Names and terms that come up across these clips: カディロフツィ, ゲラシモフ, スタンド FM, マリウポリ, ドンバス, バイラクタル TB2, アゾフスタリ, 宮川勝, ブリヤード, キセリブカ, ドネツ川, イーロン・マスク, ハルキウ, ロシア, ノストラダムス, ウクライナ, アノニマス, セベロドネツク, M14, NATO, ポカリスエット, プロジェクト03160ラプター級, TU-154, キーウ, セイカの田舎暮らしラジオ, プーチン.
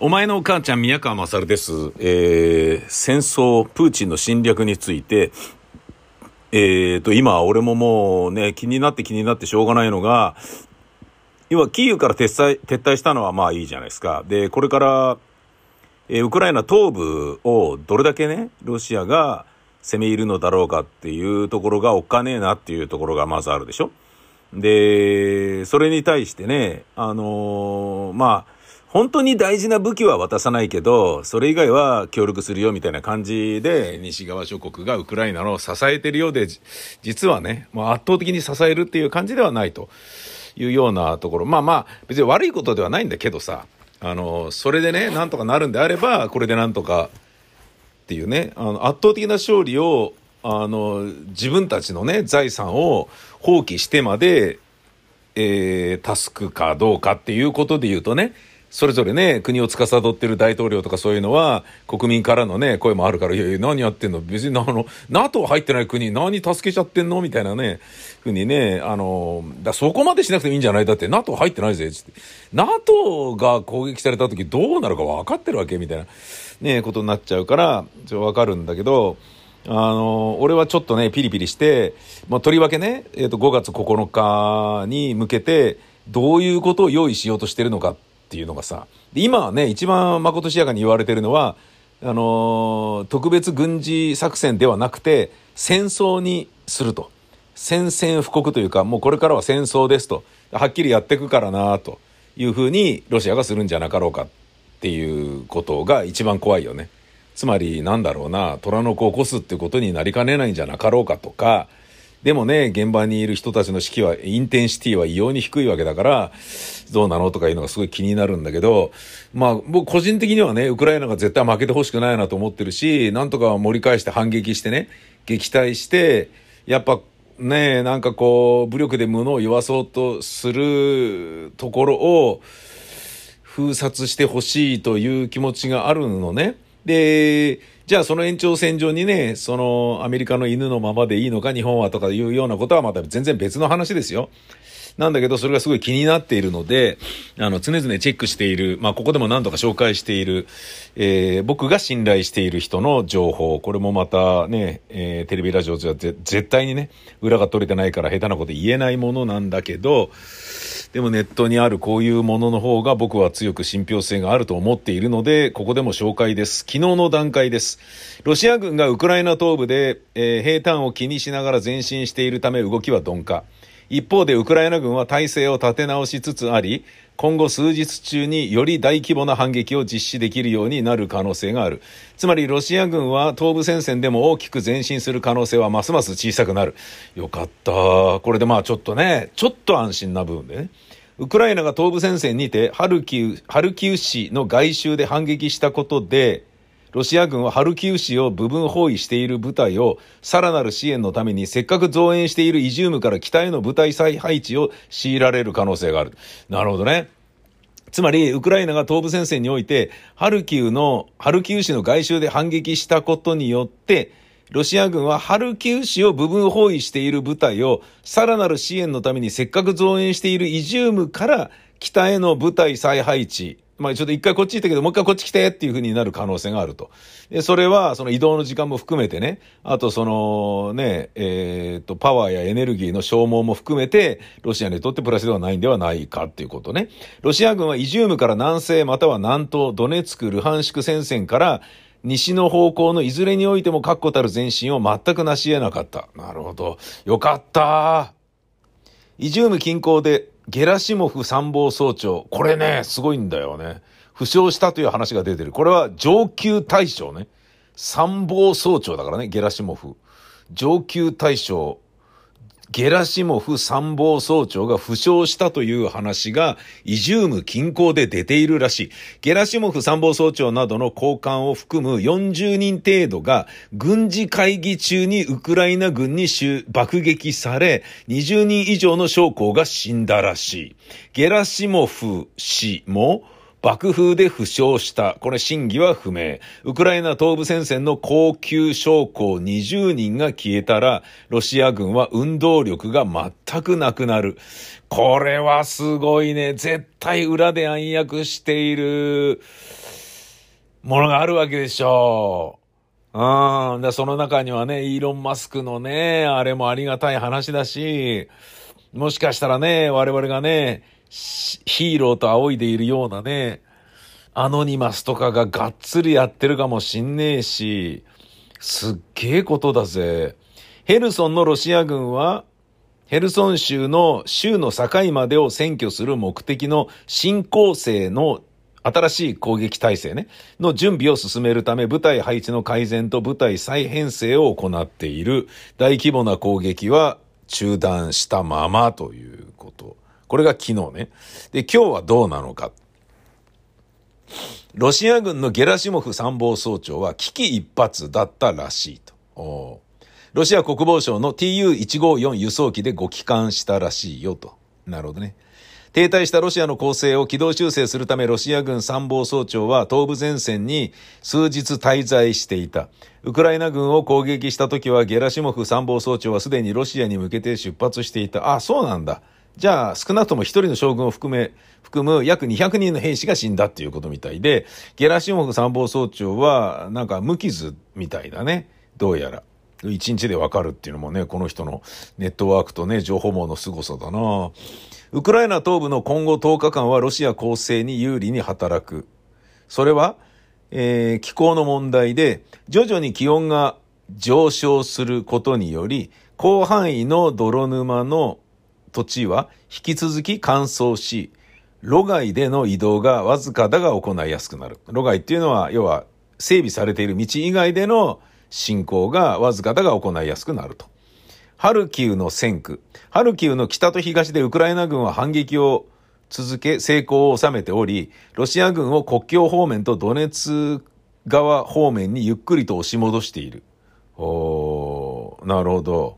お前のお母ちゃん宮川勝です、戦争プーチンの侵略について今俺ももうね気になってしょうがないのが、要はキーウから撤退したのはまあいいじゃないですか。でこれから、ウクライナ東部をどれだけねロシアが攻め入るのだろうかっていうところがおっかねえなっていうところがまずあるでしょ。でそれに対してねまあ本当に大事な武器は渡さないけどそれ以外は協力するよみたいな感じで西側諸国がウクライナを支えてるようで、実はねもう圧倒的に支えるっていう感じではないというようなところ、まあ別に悪いことではないんだけどさ、それでねなんとかなるんであればこれでなんとかっていうね、圧倒的な勝利を自分たちのね財産を放棄してまで、助くかどうかっていうことで言うとね、それぞれね国を司っている大統領とかそういうのは国民からのね声もあるから、いやいや何やってんの、別にNATO 入ってない国何助けちゃってんのみたいなねふうにね、だそこまでしなくてもいいんじゃない、だって NATO 入ってないぜつって NATO が攻撃された時どうなるか分かってるわけみたいなねことになっちゃうから分かるんだけど、俺はちょっとねピリピリして、まあ、とりわけね、5月9日に向けてどういうことを用意しようとしてるのかっていうのがさ、今はね一番まことしやかに言われてるのは特別軍事作戦ではなくて戦争にすると、宣戦布告というかもうこれからは戦争ですとはっきりやってくからなというふうにロシアがするんじゃなかろうかっていうことが一番怖いよね。つまりなんだろうな、虎の子を起こすってことになりかねないんじゃなかろうかとか、でもね現場にいる人たちの士気はインテンシティは異様に低いわけだからどうなのとかいうのがすごい気になるんだけど、まあ僕個人的にはねウクライナが絶対負けてほしくないなと思ってるし、なんとか盛り返して反撃してね撃退して、やっぱねなんかこう武力で物を言わそうとするところを封殺してほしいという気持ちがあるのね。でじゃあその延長線上にねそのアメリカの犬のままでいいのか日本はとかいうようなことはまた全然別の話ですよ。なんだけどそれがすごい気になっているので常々チェックしている、まあここでも何度か紹介している、僕が信頼している人の情報、これもまたね、テレビラジオでは絶対にね裏が取れてないから下手なこと言えないものなんだけど、でもネットにあるこういうものの方が僕は強く信憑性があると思っているのでここでも紹介です。昨日の段階です。ロシア軍がウクライナ東部で、兵站を気にしながら前進しているため動きは鈍化、一方でウクライナ軍は体制を立て直しつつあり、今後数日中により大規模な反撃を実施できるようになる可能性がある。つまりロシア軍は東部戦線でも大きく前進する可能性はますます小さくなる。よかった。これでまあちょっとねちょっと安心な部分でね、ウクライナが東部戦線にてハルキウ市の外周で反撃したことでロシア軍はハルキウ市を部分包囲している部隊をさらなる支援のためにせっかく増援しているイジュームから北への部隊再配置を強いられる可能性がある。なるほどね。つまりウクライナが東部戦線においてハルキウ市の外周で反撃したことによってロシア軍はハルキウ市を部分包囲している部隊をさらなる支援のためにせっかく増援しているイジュームから北への部隊再配置、まあちょっと一回こっち行ったけどもう一回こっち来てっていう風になる可能性があると。でそれはその移動の時間も含めてね、あとそのねパワーやエネルギーの消耗も含めてロシアにとってプラスではないんではないかっていうことね。ロシア軍はイジュームから南西または南東ドネツクルハンシク戦線から西の方向のいずれにおいても確固たる前進を全く成し得なかった。なるほど、よかった。イジューム近郊でゲラシモフ参謀総長、これねすごいんだよね、負傷したという話が出てる。これは上級大将ね、参謀総長だからね、ゲラシモフ上級大将ゲラシモフ参謀総長が負傷したという話がイジューム近郊で出ているらしい。ゲラシモフ参謀総長などの高官を含む40人程度が軍事会議中にウクライナ軍に爆撃され20人以上の将校が死んだらしい。ゲラシモフ氏も爆風で負傷した。これ真偽は不明。ウクライナ東部戦線の高級将校20人が消えたら、ロシア軍は運動力が全くなくなる。これはすごいね。絶対裏で暗躍しているものがあるわけでしょう。だその中にはね、イーロン・マスクのね、あれもありがたい話だし、もしかしたらね、我々がね、ヒーローと仰いでいるようなね、アノニマスとかががっつりやってるかもしんねえし、すっげえことだぜ。ヘルソンのロシア軍は、ヘルソン州の州の境までを占拠する目的の新攻勢の新しい攻撃体制ね、の準備を進めるため、部隊配置の改善と部隊再編成を行っている。大規模な攻撃は中断したままということ。これが昨日ね。で、今日はどうなのか。ロシア軍のゲラシモフ参謀総長は危機一髪だったらしいと。ロシア国防省の TU-154 輸送機でご帰還したらしいよと。なるほどね。停滞したロシアの攻勢を軌道修正するため、ロシア軍参謀総長は東部前線に数日滞在していた。ウクライナ軍を攻撃した時はゲラシモフ参謀総長はすでにロシアに向けて出発していた。あ、そうなんだ。じゃあ少なくとも一人の将軍を含む約200人の兵士が死んだっていうことみたいで、ゲラシモフ参謀総長はなんか無傷みたいだね。どうやら。一日でわかるっていうのもね、この人のネットワークとね、情報網の凄さだな。ウクライナ東部の今後10日間はロシア攻勢に有利に働く。それは、気候の問題で、徐々に気温が上昇することにより、広範囲の泥沼の土地は引き続き乾燥し、路外での移動がわずかだが行いやすくなる。路外っていうのは、要は整備されている道以外での進行がわずかだが行いやすくなると。ハルキウの戦区。ハルキウの北と東でウクライナ軍は反撃を続け成功を収めており、ロシア軍を国境方面とドネツ川方面にゆっくりと押し戻している。なるほど。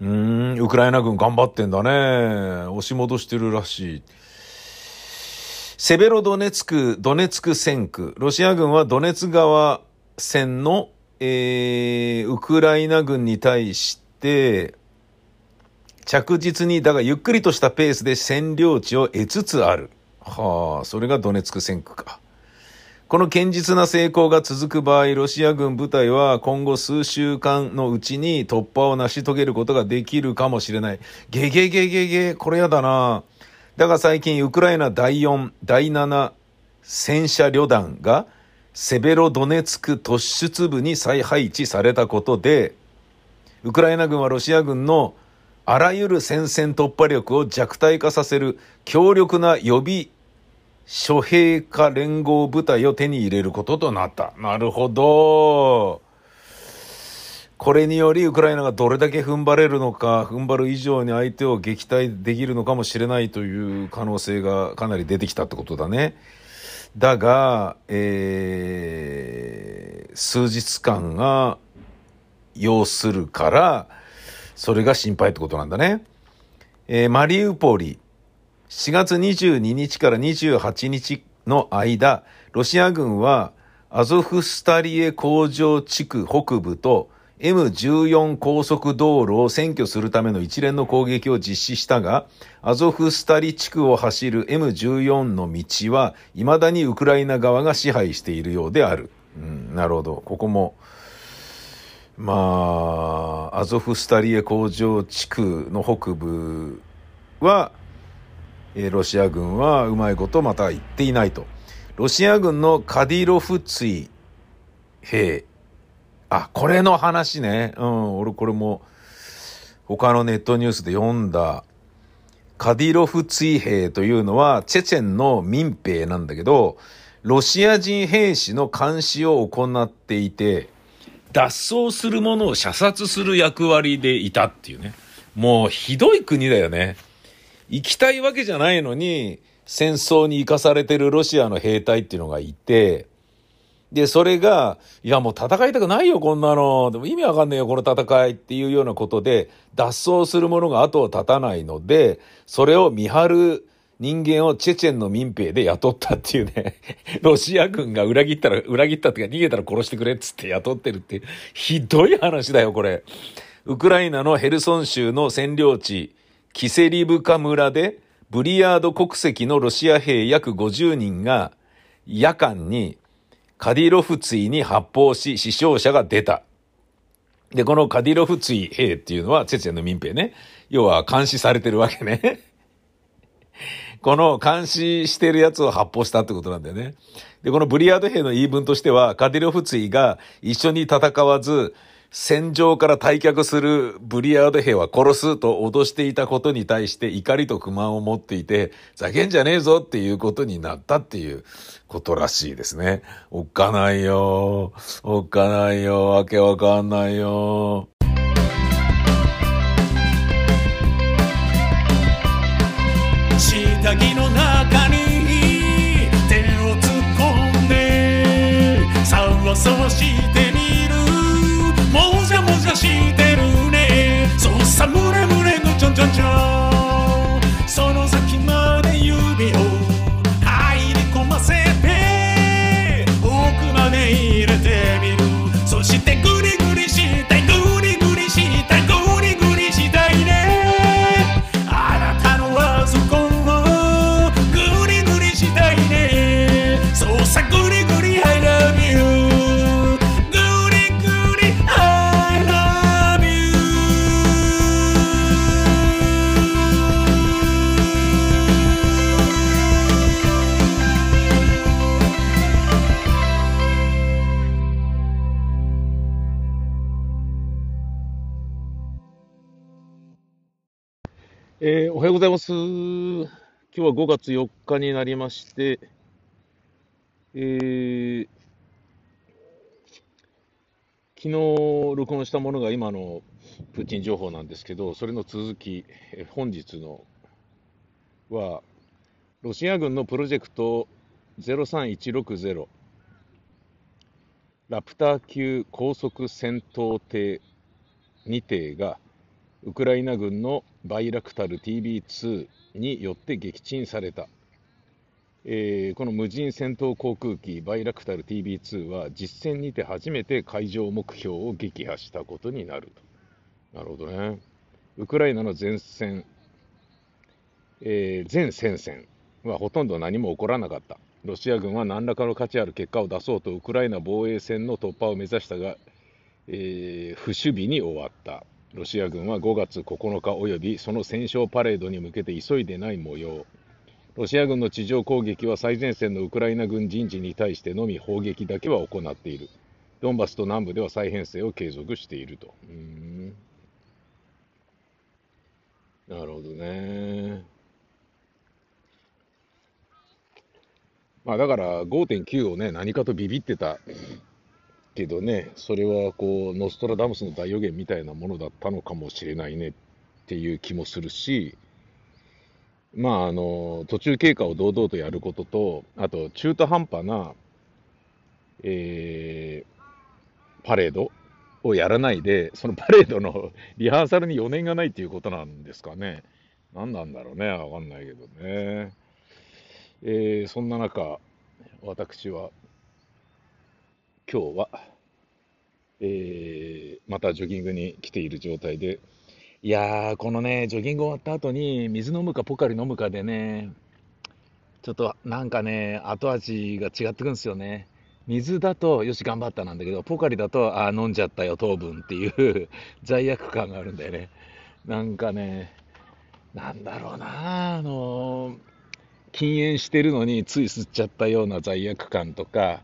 ウクライナ軍頑張ってんだね。押し戻してるらしい。セベロドネツク戦区。ロシア軍はドネツ川戦のウクライナ軍に対して着実にだがゆっくりとしたペースで占領地を得つつある。はあ、それがドネツク戦区か。この堅実な成功が続く場合、ロシア軍部隊は今後数週間のうちに突破を成し遂げることができるかもしれない。ゲゲ、これやだな。だが最近ウクライナ第4、第7戦車旅団がセベロドネツク突出部に再配置されたことで、ウクライナ軍はロシア軍のあらゆる戦線突破力を弱体化させる強力な予備諸兵科連合部隊を手に入れることとなった。なるほど。これによりウクライナがどれだけ踏ん張れるのか、踏ん張る以上に相手を撃退できるのかもしれないという可能性がかなり出てきたってことだね。だが、数日間が要するから、それが心配ってことなんだね。マリウポリ、4月22日から28日の間、ロシア軍はアゾフスタリエ工場地区北部と M14 高速道路を占拠するための一連の攻撃を実施したが、アゾフスタリ地区を走る M14 の道は未だにウクライナ側が支配しているようである。なるほど。ここもまあアゾフスタリエ工場地区の北部は、ロシア軍はうまいことまた言っていないと。ロシア軍のカディロフツィ兵、あ、これの話ね。俺これも他のネットニュースで読んだ。カディロフツィ兵というのはチェチェンの民兵なんだけど、ロシア人兵士の監視を行っていて、脱走する者を射殺する役割でいたっていうね。もうひどい国だよね。行きたいわけじゃないのに戦争に生かされてるロシアの兵隊っていうのがいて、でそれがいやもう戦いたくないよこんなの、でも意味わかんないよこの戦いっていうようなことで、脱走する者が後を絶たないので、それを見張る人間をチェチェンの民兵で雇ったっていうね、ロシア軍が裏切ったっていうか逃げたら殺してくれっつって雇ってるっていう、ひどい話だよこれ。ウクライナのヘルソン州の占領地キセリブカ村でブリヤード国籍のロシア兵約50人が夜間にカディロフツィに発砲し死傷者が出た。で、このカディロフツィ兵っていうのはチェチェンの民兵ね。要は監視されてるわけね。この監視してるやつを発砲したってことなんだよね。で、このブリヤード兵の言い分としては、カディロフツィが一緒に戦わず、戦場から退却するブリヤード兵は殺すと脅していたことに対して怒りと不満を持っていて、ざけんじゃねえぞっていうことになったっていうことらしいですね。おっかないよ、わけわかんないよ。下着の中に手を突っ込んでさわさわしてみる、もじゃもじゃしてるね、そうさむれむれのちょんちょんちょん、その先まで指を入り込ませて奥まで入れてみる、そしてグリグリしたい、グリグリしたい、グリグリしたいね、あなたのあそこさグリグリ I love you、 グリグリ I love you、おはようございます。今日は5月4日になりまして、昨日録音したものが今のプーチン情報なんですけど、それの続き、本日のはロシア軍のプロジェクト03160ラプター級高速戦闘艇2艇がウクライナ軍のバイラクタル TB2 によって撃沈された。この無人戦闘航空機バイラクタル TB2 は実戦にて初めて海上目標を撃破したことになると。なるほどね。ウクライナの前線、前戦線はほとんど何も起こらなかった。ロシア軍は何らかの価値ある結果を出そうとウクライナ防衛線の突破を目指したが、不守備に終わった。ロシア軍は5月9日およびその戦勝パレードに向けて急いでない模様。ロシア軍の地上攻撃は最前線のウクライナ軍陣地に対してのみ砲撃だけは行っている。ドンバスと南部では再編成を継続していると。なるほどね。まあだから 5.9 をね、何かとビビってたけどね、それはこうノストラダムスの大予言みたいなものだったのかもしれないねっていう気もするし、まあ、途中経過を堂々とやることと、あと中途半端な、パレードをやらないで、そのパレードのリハーサルに余念がないっていうことなんですかね。何なんだろうね、わかんないけどね。そんな中、私は今日は、またジョギングに来ている状態で、いやー、このね、ジョギング終わった後に水飲むかポカリ飲むかでね、ちょっとなんかね、後味が違ってくんですよね。水だとよし頑張ったなんだけど、ポカリだとあ飲んじゃったよ糖分っていう罪悪感があるんだよね。なんかね、なんだろうな、禁煙してるのについ吸っちゃったような罪悪感とか、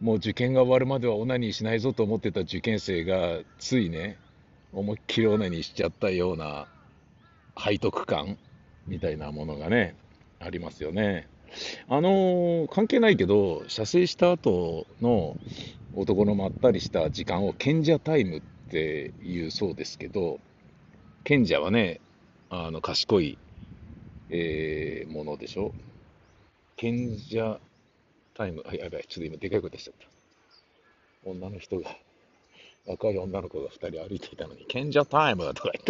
もう受験が終わるまではオナニーしないぞと思ってた受験生がついね思いっきりオナニーしちゃったような背徳感みたいなものがねありますよね。関係ないけど射精した後の男のまったりした時間を賢者タイムっていうそうですけど、賢者はね賢い、ものでしょ。賢者タイム、やばい、ちょっと今でかい声出しちゃった。女の人が、若い女の子が2人歩いていたのに賢者タイムだとか言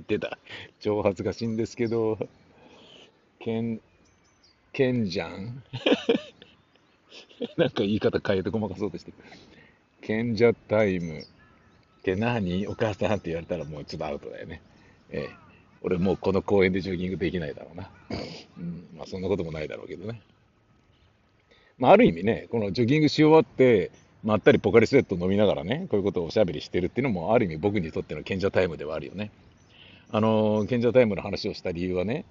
ってた。超恥ずかしいんですけど、賢ケンジャンなんか言い方変えてごまかそうとしてる。ケンジャタイムって何お母さんって言われたらもうちょっとアウトだよね。俺もうこの公園でジョギングできないだろうな。まあそんなこともないだろうけどね。まあある意味ね、このジョギングし終わってまったりポカリスエット飲みながらね、こういうことをおしゃべりしてるっていうのもある意味僕にとっての賢者タイムではあるよね。賢者タイムの話をした理由はね、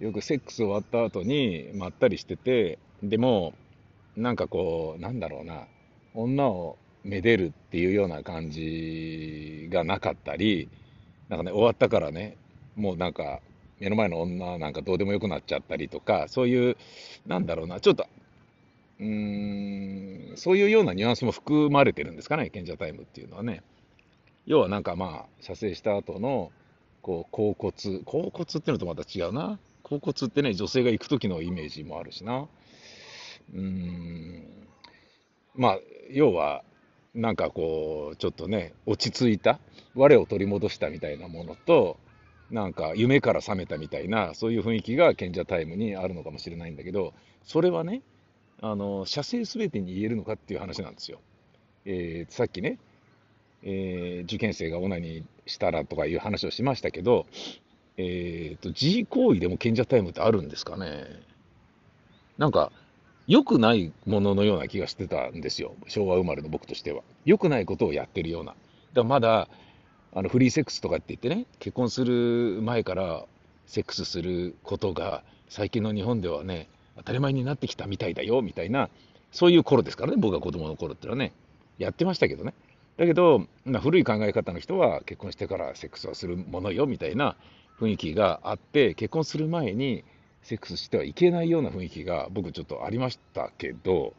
よくセックス終わった後にまったりしてて、でもなんかこうなんだろうな、女をめでるっていうような感じがなかったり、なんかね終わったからね、もうなんか目の前の女なんかどうでもよくなっちゃったりとか、そういうなんだろうな、ちょっとそういうようなニュアンスも含まれてるんですかね、賢者タイムっていうのはね。要はなんかまあ射精した後のこう甲骨っていうのとまた違うな。甲骨ってね、女性が行く時のイメージもあるしな。まあ要はなんかこうちょっとね落ち着いた、我を取り戻したみたいなものと、なんか夢から覚めたみたいな、そういう雰囲気が賢者タイムにあるのかもしれないんだけど、それはね射精すべてに言えるのかっていう話なんですよ。さっきね、受験生がオナニーしたらとかいう話をしましたけど、G 行為でも賢者タイムってあるんですかね。なんか良くないもののような気がしてたんですよ、昭和生まれの僕としては。良くないことをやってるような。だからまだフリーセックスとかって言ってね、結婚する前からセックスすることが最近の日本ではね当たり前になってきたみたいだよみたいな、そういう頃ですからね、僕が子供の頃ってのはねやってましたけどね。だけど古い考え方の人は結婚してからセックスはするものよみたいな雰囲気があって、結婚する前にセックスしてはいけないような雰囲気が僕ちょっとありましたけど、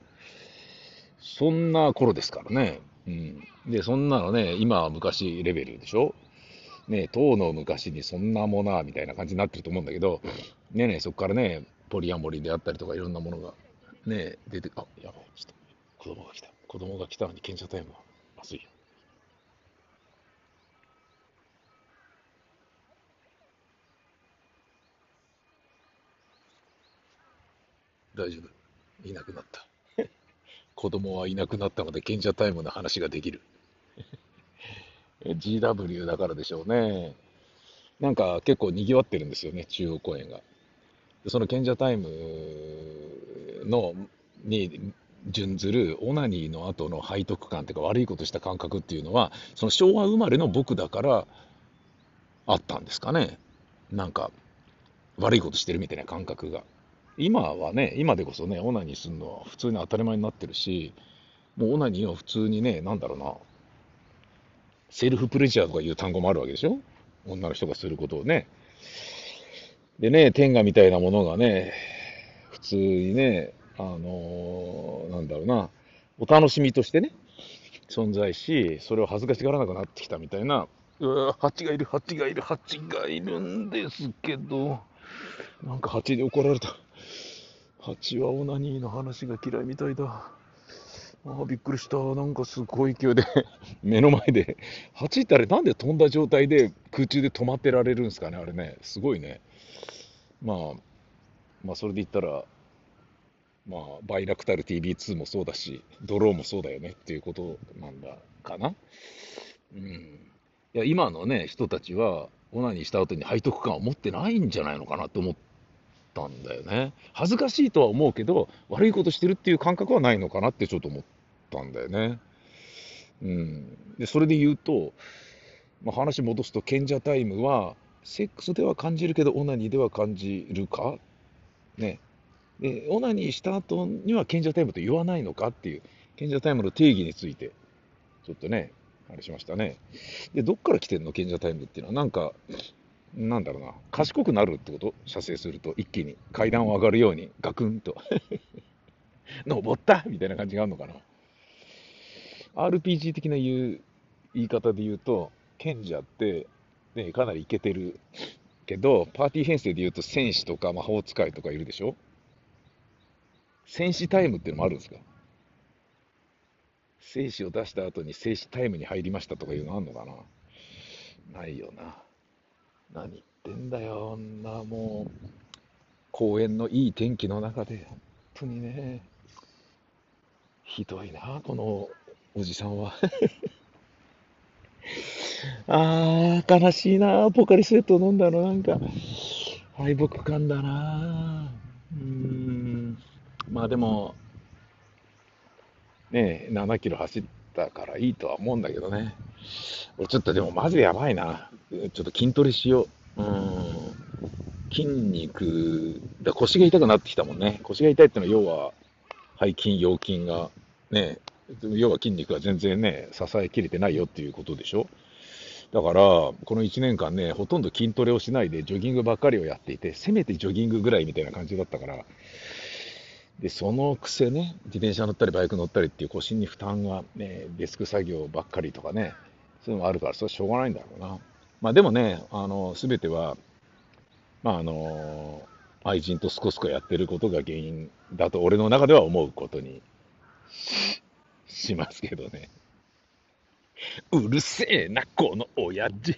そんな頃ですからね、でそんなのね今は昔レベルでしょね、当の昔にそんなもなみたいな感じになってると思うんだけどね。そこからねポリアモリであったりとかいろんなものがね出て、あ、やばい、ちょっと子供が来たのに賢者タイムはまずいよ。大丈夫、いなくなった子供はいなくなったので賢者タイムの話ができるGW だからでしょうね。なんか結構にぎわってるんですよね、中央公園が。その賢者タイムのに準ずるオナニーの後の背徳感というか、悪いことした感覚っていうのはその昭和生まれの僕だからあったんですかね。なんか悪いことしてるみたいな感覚が。今はね、今でこそねオナニーするのは普通に当たり前になってるし、もうオナニーは普通にね、なんだろうな、セルフプレジャーとかいう単語もあるわけでしょ、女の人がすることをね。でね、天下みたいなものがね普通にねなんだろうな、お楽しみとしてね存在し、それを恥ずかしがらなくなってきたみたいな。ハチがいるんですけど、なんかハチに怒られた。ハチはオナニーの話が嫌いみたいだ。びっくりした。なんかすごい勢いで目の前でハチってあれなんで飛んだ状態で空中で止まってられるんですかね、あれね、すごいね。まあそれで言ったら、まあバイラクタル TV2 もそうだしドローもそうだよねっていうことなんだかな。いや今のね人たちはオナニーした後に背徳感を持ってないんじゃないのかなと思ったんだよね。恥ずかしいとは思うけど悪いことしてるっていう感覚はないのかなってちょっと思ったんだよね。でそれで言うと、話戻すと賢者タイムはセックスでは感じるけどオナニーでは感じるかね。でオナニーした後には賢者タイムと言わないのかっていう賢者タイムの定義についてちょっとねあれしましたね。でどっから来てんの賢者タイムっていうのは、なんかなんだろうな、賢くなるってこと、射精すると一気に階段を上がるようにガクンと登ったみたいな感じがあるのかな。 RPG 的な言い方で言うと賢者ってね、かなりイケてるけど、パーティー編成でいうと戦士とか魔法使いとかいるでしょ。戦士タイムっていうのもあるんですか。戦士を出した後に戦士タイムに入りましたとかいうのあんのかな。ないよな。何言ってんだよ、女。もう公園のいい天気の中で、本当にね、ひどいな、このおじさんは。あー、悲しいな、ポカリスエット飲んだの、なんか、敗北感だな。まあでも、ね、7キロ走ったからいいとは思うんだけどね。俺ちょっとでもマジでやばいな。ちょっと筋トレしよう。筋肉だ、腰が痛くなってきたもんね。腰が痛いってのは要は背筋、腰筋がね、要は筋肉が全然ね、支えきれてないよっていうことでしょ。だからこの1年間ね、ほとんど筋トレをしないでジョギングばっかりをやっていて、せめてジョギングぐらいみたいな感じだったから。でそのくせね、自転車乗ったりバイク乗ったりっていう腰に負担がね、デスク作業ばっかりとかね、そういうのもあるから、それはしょうがないんだろうな。まあでもね、全てはまあ愛人とすこすこやってることが原因だと俺の中では思うことに しますけどね。うるせえなこの親父。